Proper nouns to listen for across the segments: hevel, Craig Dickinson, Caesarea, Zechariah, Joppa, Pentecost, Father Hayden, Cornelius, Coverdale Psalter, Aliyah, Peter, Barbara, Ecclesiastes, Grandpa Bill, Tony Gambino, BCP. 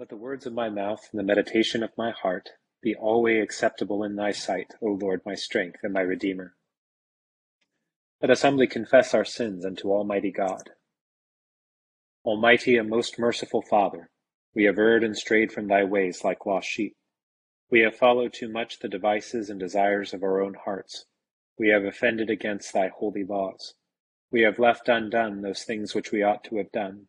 Let the words of my mouth and the meditation of my heart be always acceptable in thy sight, O Lord, my strength and my Redeemer. Let us humbly confess our sins unto Almighty God. Almighty and most merciful Father, we have erred and strayed from thy ways like lost sheep. We have followed too much the devices and desires of our own hearts. We have offended against thy holy laws. We have left undone those things which we ought to have done.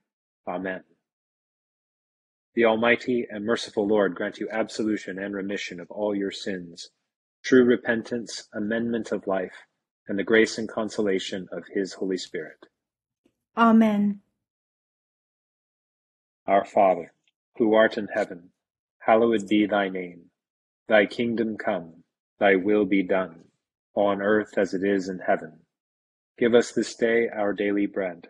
Amen. The Almighty and merciful Lord grant you absolution and remission of all your sins, true repentance, amendment of life, and the grace and consolation of his Holy Spirit. Amen. Our Father, who art in heaven, hallowed be thy name. Thy kingdom come, thy will be done, on earth as it is in heaven. Give us this day our daily bread.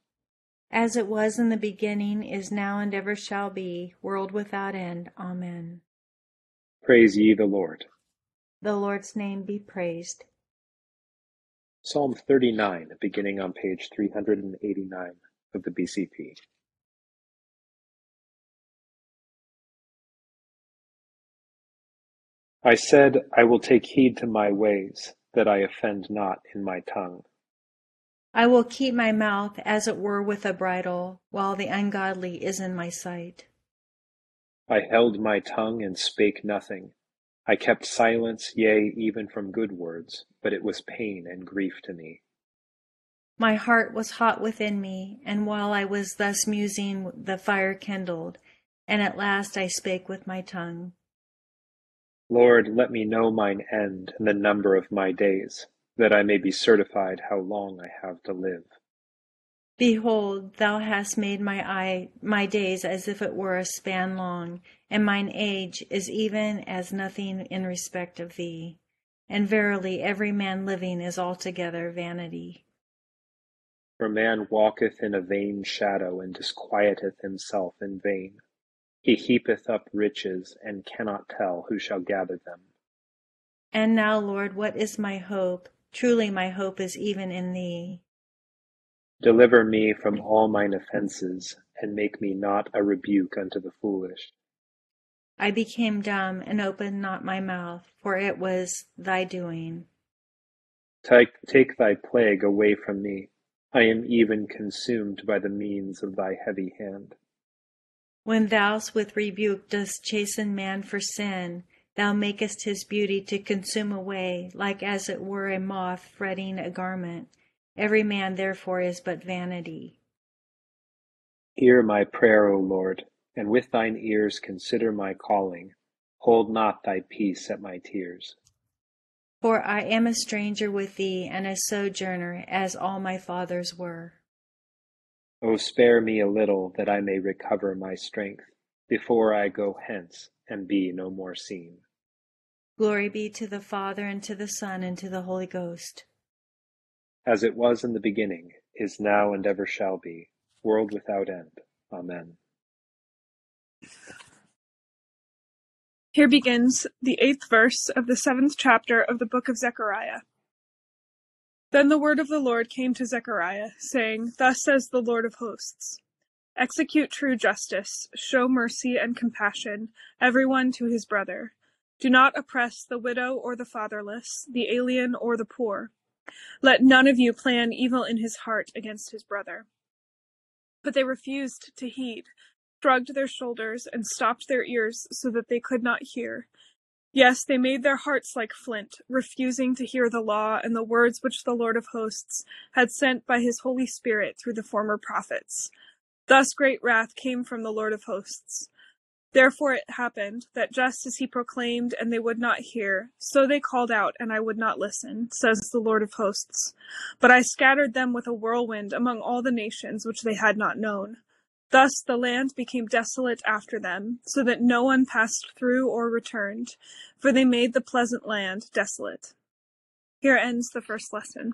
As it was in the beginning, is now, and ever shall be, world without end. Amen. Praise ye the Lord. The Lord's name be praised. Psalm 39, beginning on page 389 of the BCP. I said, I will take heed to my ways, that I offend not in my tongue. I will keep my mouth as it were with a bridle, while the ungodly is in my sight. I held my tongue and spake nothing. I kept silence, yea, even from good words, but it was pain and grief to me. My heart was hot within me, and while I was thus musing, the fire kindled, and at last I spake with my tongue. Lord, let me know mine end and the number of my days, that I may be certified how long I have to live. Behold, thou hast made my days as if it were a span long, and mine age is even as nothing in respect of thee. And verily every man living is altogether vanity. For man walketh in a vain shadow, and disquieteth himself in vain. He heapeth up riches, and cannot tell who shall gather them. And now, Lord, what is my hope? Truly my hope is even in thee. Deliver me from all mine offences, and make me not a rebuke unto the foolish. I became dumb, and opened not my mouth, for it was thy doing. Take thy plague away from me. I am even consumed by the means of thy heavy hand. When thou with rebuke dost chasten man for sin, thou makest his beauty to consume away, like as it were a moth fretting a garment. Every man therefore is but vanity. Hear my prayer, O Lord, and with thine ears consider my calling. Hold not thy peace at my tears. For I am a stranger with thee, and a sojourner, as all my fathers were. O spare me a little, that I may recover my strength, before I go hence, and be no more seen. Glory be to the Father, and to the Son, and to the Holy Ghost. As it was in the beginning, is now, and ever shall be, world without end. Amen. Here begins the 8th verse of the 7th chapter of the book of Zechariah. Then the word of the Lord came to Zechariah, saying, Thus says the Lord of hosts, Execute true justice, show mercy and compassion, everyone to his brother. Do not oppress the widow or the fatherless, the alien or the poor. Let none of you plan evil in his heart against his brother. But they refused to heed, shrugged their shoulders, and stopped their ears so that they could not hear. Yes, they made their hearts like flint, refusing to hear the law and the words which the Lord of hosts had sent by his Holy Spirit through the former prophets. Thus great wrath came from the Lord of hosts. Therefore it happened that just as he proclaimed and they would not hear, so they called out and I would not listen, says the Lord of hosts. But I scattered them with a whirlwind among all the nations which they had not known. Thus the land became desolate after them, so that no one passed through or returned, for they made the pleasant land desolate. Here ends the first lesson.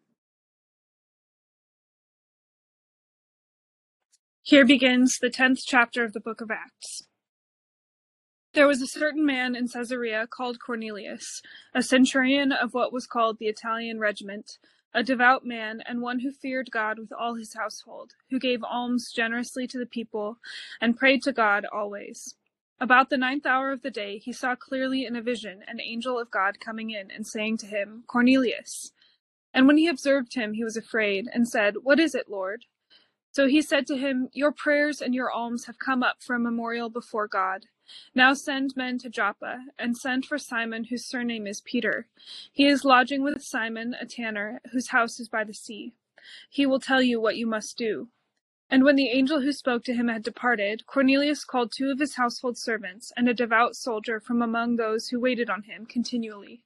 Here begins the 10th chapter of the book of Acts. There was a certain man in Caesarea called Cornelius, a centurion of what was called the Italian regiment, a devout man and one who feared God with all his household, who gave alms generously to the people and prayed to God always. About the 9th hour of the day, he saw clearly in a vision an angel of God coming in and saying to him, "Cornelius." And when he observed him, he was afraid and said, "What is it, Lord?" So he said to him, "Your prayers and your alms have come up for a memorial before God. Now send men to Joppa, and send for Simon, whose surname is Peter. He is lodging with Simon, a tanner, whose house is by the sea. He will tell you what you must do." And when the angel who spoke to him had departed, Cornelius called two of his household servants and a devout soldier from among those who waited on him continually.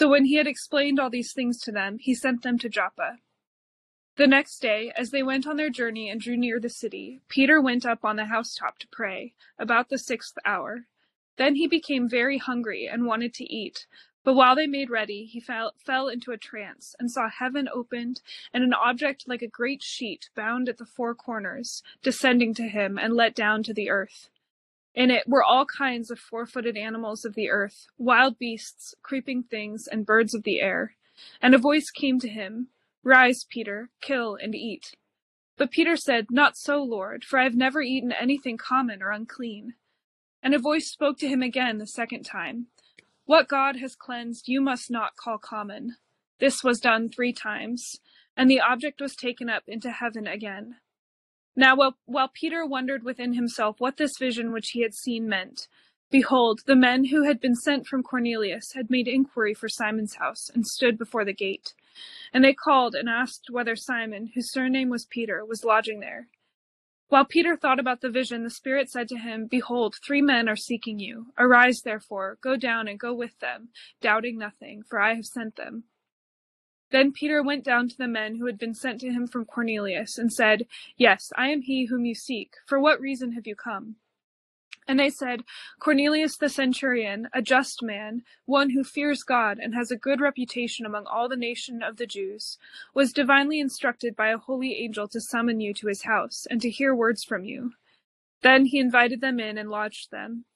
So when he had explained all these things to them, he sent them to Joppa. The next day, as they went on their journey and drew near the city, Peter went up on the housetop to pray, about the 6th hour. Then he became very hungry and wanted to eat, but while they made ready, he fell into a trance and saw heaven opened and an object like a great sheet bound at the four corners, descending to him and let down to the earth. In it were all kinds of four-footed animals of the earth, wild beasts, creeping things, and birds of the air. And a voice came to him, "Rise, Peter, kill and eat." But Peter said, "Not so, Lord, for I have never eaten anything common or unclean." And a voice spoke to him again the second time, "What God has cleansed you must not call common." This was done 3 times, and the object was taken up into heaven again. Now while Peter wondered within himself what this vision which he had seen meant, behold, the men who had been sent from Cornelius had made inquiry for Simon's house and stood before the gate. And they called and asked whether Simon, whose surname was Peter, was lodging there. While Peter thought about the vision, the Spirit said to him, "Behold, 3 men are seeking you. Arise, therefore, go down and go with them, doubting nothing, for I have sent them." Then Peter went down to the men who had been sent to him from Cornelius and said, "Yes, I am he whom you seek. For what reason have you come?" And they said, "Cornelius the centurion, a just man, one who fears God and has a good reputation among all the nation of the Jews, was divinely instructed by a holy angel to summon you to his house and to hear words from you." Then he invited them in and lodged them.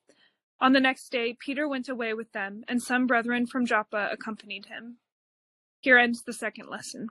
On the next day, Peter went away with them, and some brethren from Joppa accompanied him. Here ends the second lesson.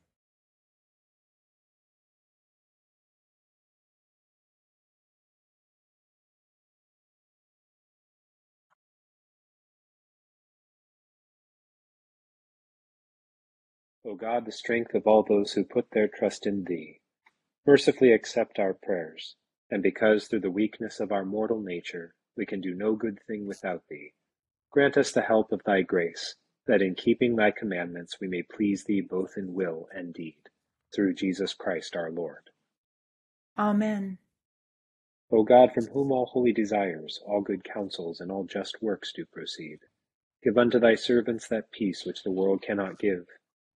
O God, the strength of all those who put their trust in thee, mercifully accept our prayers, and because through the weakness of our mortal nature we can do no good thing without thee, grant us the help of thy grace, that in keeping thy commandments we may please thee both in will and deed, through Jesus Christ our Lord. Amen. O God, from whom all holy desires, all good counsels, and all just works do proceed, give unto thy servants that peace which the world cannot give,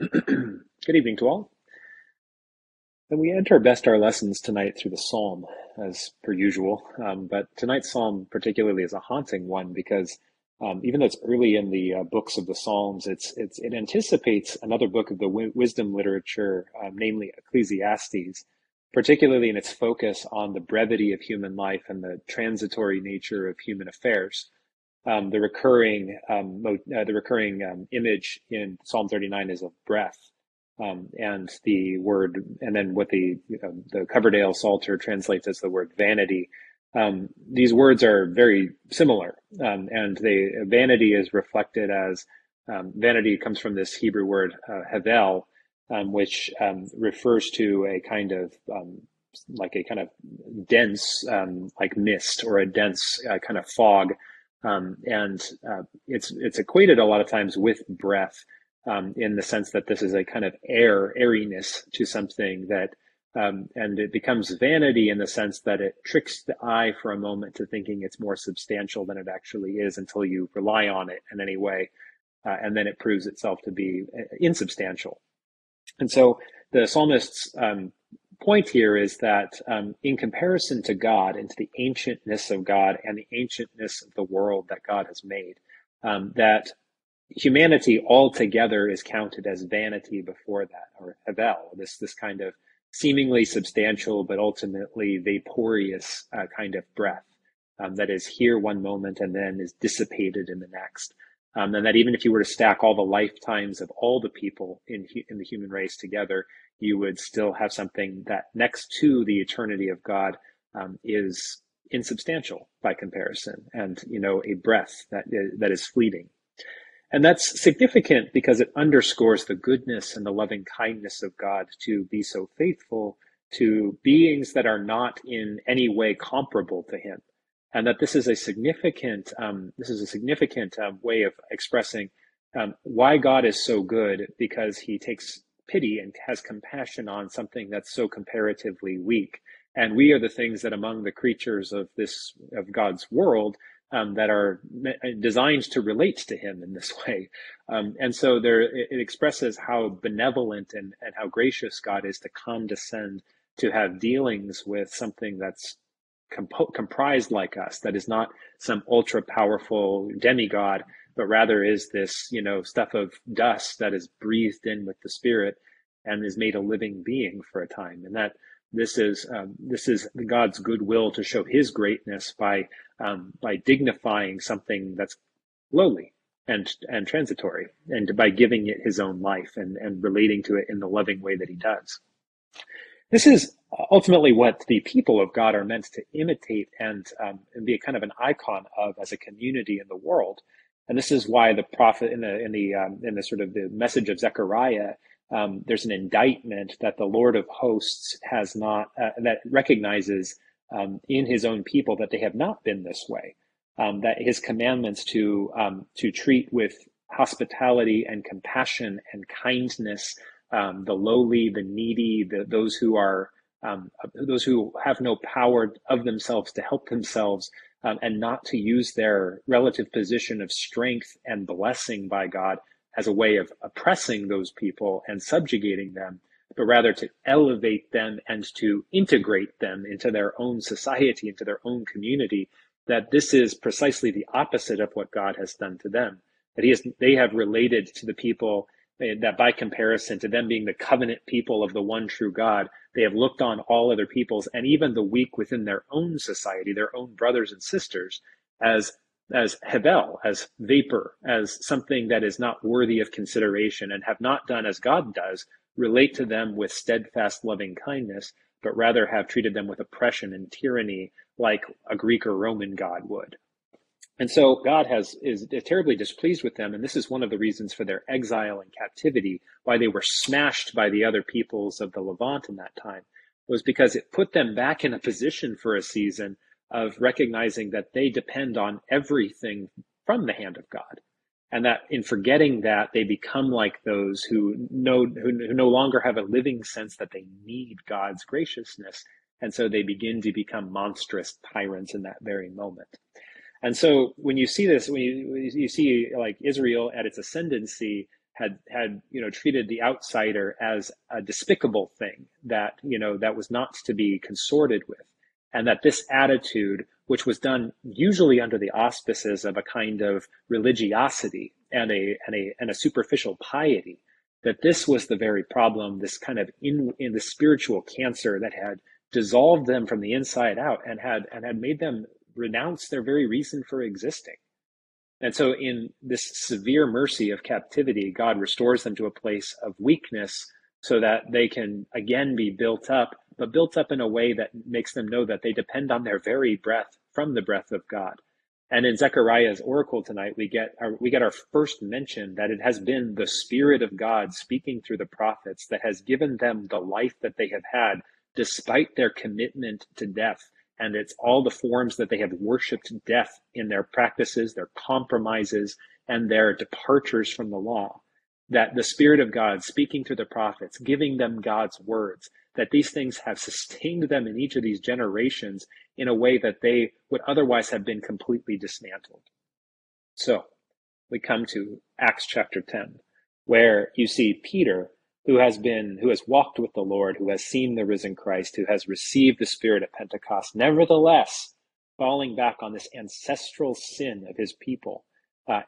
Good evening to all. And we enter best our lessons tonight through the psalm, as per usual. But tonight's psalm particularly is a haunting one because even though it's early in the books of the Psalms, it anticipates another book of the wisdom literature, namely Ecclesiastes, particularly in its focus on the brevity of human life and the transitory nature of human affairs. The recurring image in Psalm 39 is of breath. And the word, and then what the Coverdale Psalter translates as the word vanity. These words are very similar, and vanity is reflected as vanity comes from this Hebrew word hevel, which refers to a kind of dense like mist or a dense kind of fog, and it's equated a lot of times with breath. In the sense that this is a kind of airiness to something that, and it becomes vanity in the sense that it tricks the eye for a moment to thinking it's more substantial than it actually is until you rely on it in any way, and then it proves itself to be insubstantial. And so the psalmist's point here is that in comparison to God and to the ancientness of God and the ancientness of the world that God has made, that humanity altogether is counted as vanity before that, or hevel, this kind of seemingly substantial but ultimately vaporous kind of breath that is here one moment and then is dissipated in the next. And that even if you were to stack all the lifetimes of all the people in the human race together, you would still have something that next to the eternity of God is insubstantial by comparison, and a breath that is fleeting. And that's significant because it underscores the goodness and the loving kindness of God to be so faithful to beings that are not in any way comparable to him. And that this is a significant, way of expressing why God is so good, because he takes pity and has compassion on something that's so comparatively weak. And we are the things that among the creatures of God's world that are designed to relate to him in this way. And so there, it expresses how benevolent and how gracious God is to condescend to have dealings with something that's comprised like us, that is not some ultra powerful demigod, but rather is this, you know, stuff of dust that is breathed in with the Spirit and is made a living being for a time. And that this is God's goodwill to show his greatness by dignifying something that's lowly and transitory, and by giving it his own life and relating to it in the loving way that he does. This is ultimately what the people of God are meant to imitate and be kind of an icon of as a community in the world. And this is why the prophet in the sort of the message of Zechariah, there's an indictment that the Lord of hosts has not, that recognizes in his own people that they have not been this way, that his commandments to treat with hospitality and compassion and kindness the lowly, the needy, those who are those who have no power of themselves to help themselves, and not to use their relative position of strength and blessing by God as a way of oppressing those people and subjugating them, but rather to elevate them and to integrate them into their own society, into their own community, that this is precisely the opposite of what God has done to them, that they have related to the people that by comparison to them being the covenant people of the one true God, they have looked on all other peoples and even the weak within their own society, their own brothers and sisters, as hevel, as vapor, as something that is not worthy of consideration, and have not done as God does, relate to them with steadfast loving kindness, but rather have treated them with oppression and tyranny like a Greek or Roman God would. And so God is terribly displeased with them, and this is one of the reasons for their exile and captivity, why they were smashed by the other peoples of the Levant in that time, was because it put them back in a position for a season of recognizing that they depend on everything from the hand of God, and that in forgetting that, they become like those who no longer have a living sense that they need God's graciousness, and so they begin to become monstrous tyrants in that very moment. And so when you see this, when you see like Israel at its ascendancy had, you know, treated the outsider as a despicable thing that, you know, that was not to be consorted with. And that this attitude, which was done usually under the auspices of a kind of religiosity and a superficial piety, that this was the very problem, this kind of in the spiritual cancer that had dissolved them from the inside out and had made them renounce their very reason for existing. And so in this severe mercy of captivity, God restores them to a place of weakness so that they can again be built up, but built up in a way that makes them know that they depend on their very breath from the breath of God. And in Zechariah's oracle tonight, we get our first mention that it has been the Spirit of God speaking through the prophets that has given them the life that they have had despite their commitment to death. And it's all the forms that they have worshipped death in their practices, their compromises, and their departures from the law. That the Spirit of God speaking through the prophets, giving them God's words, that these things have sustained them in each of these generations in a way that they would otherwise have been completely dismantled. So we come to Acts chapter 10, where you see Peter, who has walked with the Lord, who has seen the risen Christ, who has received the Spirit at Pentecost, nevertheless falling back on this ancestral sin of his people,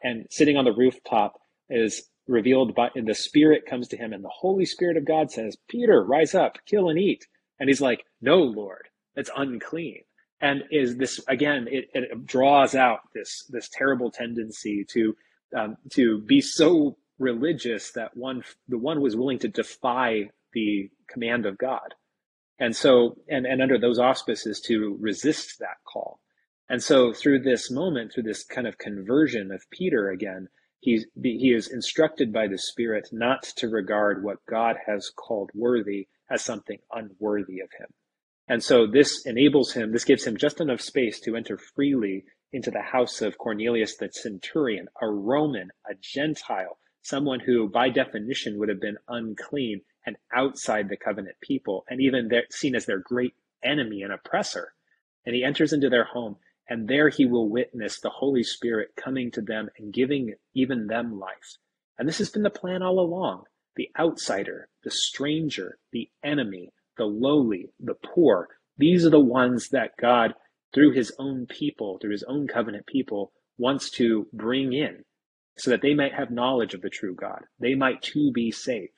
and sitting on the rooftop is revealed by, and the Spirit comes to him, and the Holy Spirit of God says, "Peter, rise up, kill and eat." And he's like, "No, Lord, that's unclean." And is this again? It draws out this terrible tendency to be so religious that the one was willing to defy the command of God, and so and under those auspices to resist that call. And so through this moment, through this kind of conversion of Peter again, he is instructed by the Spirit not to regard what God has called worthy as something unworthy of him. And so this gives him just enough space to enter freely into the house of Cornelius the centurion, a Roman, a Gentile, someone who by definition would have been unclean and outside the covenant people, and even seen as their great enemy and oppressor. And he enters into their home And there he will witness the Holy Spirit coming to them and giving even them life. And this has been the plan all along. The outsider, the stranger, the enemy, the lowly, the poor, these are the ones that God, through his own people, through his own covenant people, wants to bring in so that they might have knowledge of the true God. They might too be saved.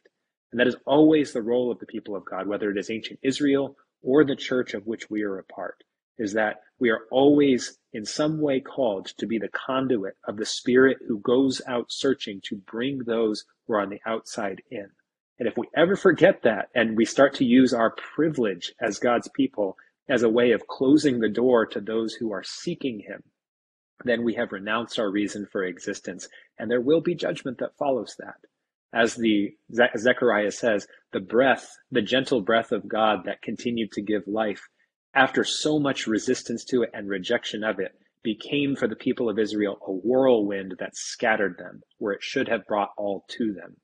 And that is always the role of the people of God, whether it is ancient Israel or the church of which we are a part, is that we are always in some way called to be the conduit of the Spirit who goes out searching to bring those who are on the outside in. And if we ever forget that and we start to use our privilege as God's people as a way of closing the door to those who are seeking him, then we have renounced our reason for existence. And there will be judgment that follows that. As Zechariah says, the gentle breath of God that continued to give life after so much resistance to it and rejection of it became for the people of Israel a whirlwind that scattered them where it should have brought all to them.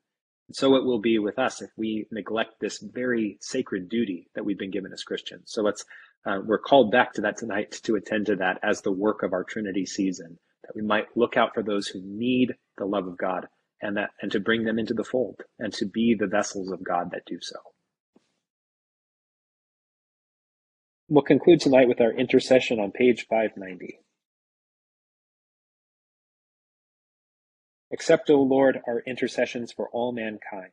And so it will be with us if we neglect this very sacred duty that we've been given as Christians. So we're called back to that tonight to attend to that as the work of our Trinity season, that we might look out for those who need the love of God and to bring them into the fold and to be the vessels of God that do so. We'll conclude tonight with our intercession on page 590. Accept, O Lord, our intercessions for all mankind.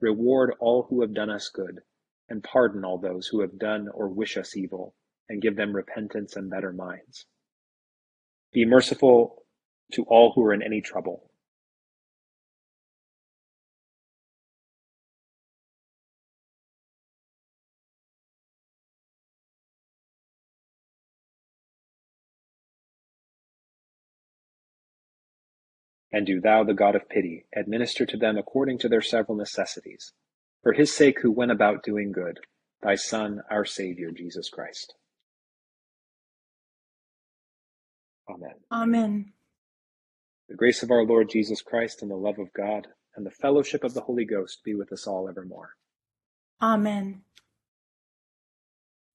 Reward all who have done us good, and pardon all those who have done or wish us evil, and give them repentance and better minds. Be merciful to all who are in any trouble. And do thou, the God of pity, administer to them according to their several necessities, for his sake who went about doing good, thy Son, our Savior, Jesus Christ. Amen. Amen. The grace of our Lord Jesus Christ and the love of God and the fellowship of the Holy Ghost be with us all evermore. Amen.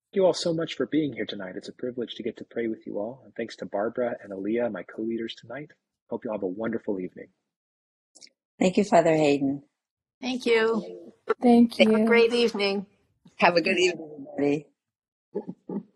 Thank you all so much for being here tonight. It's a privilege to get to pray with you all. And thanks to Barbara and Aliyah, my co-leaders tonight. Hope you all have a wonderful evening. Thank you, Father Hayden. Thank you. Thank you. Have a great evening. Have a good evening, everybody.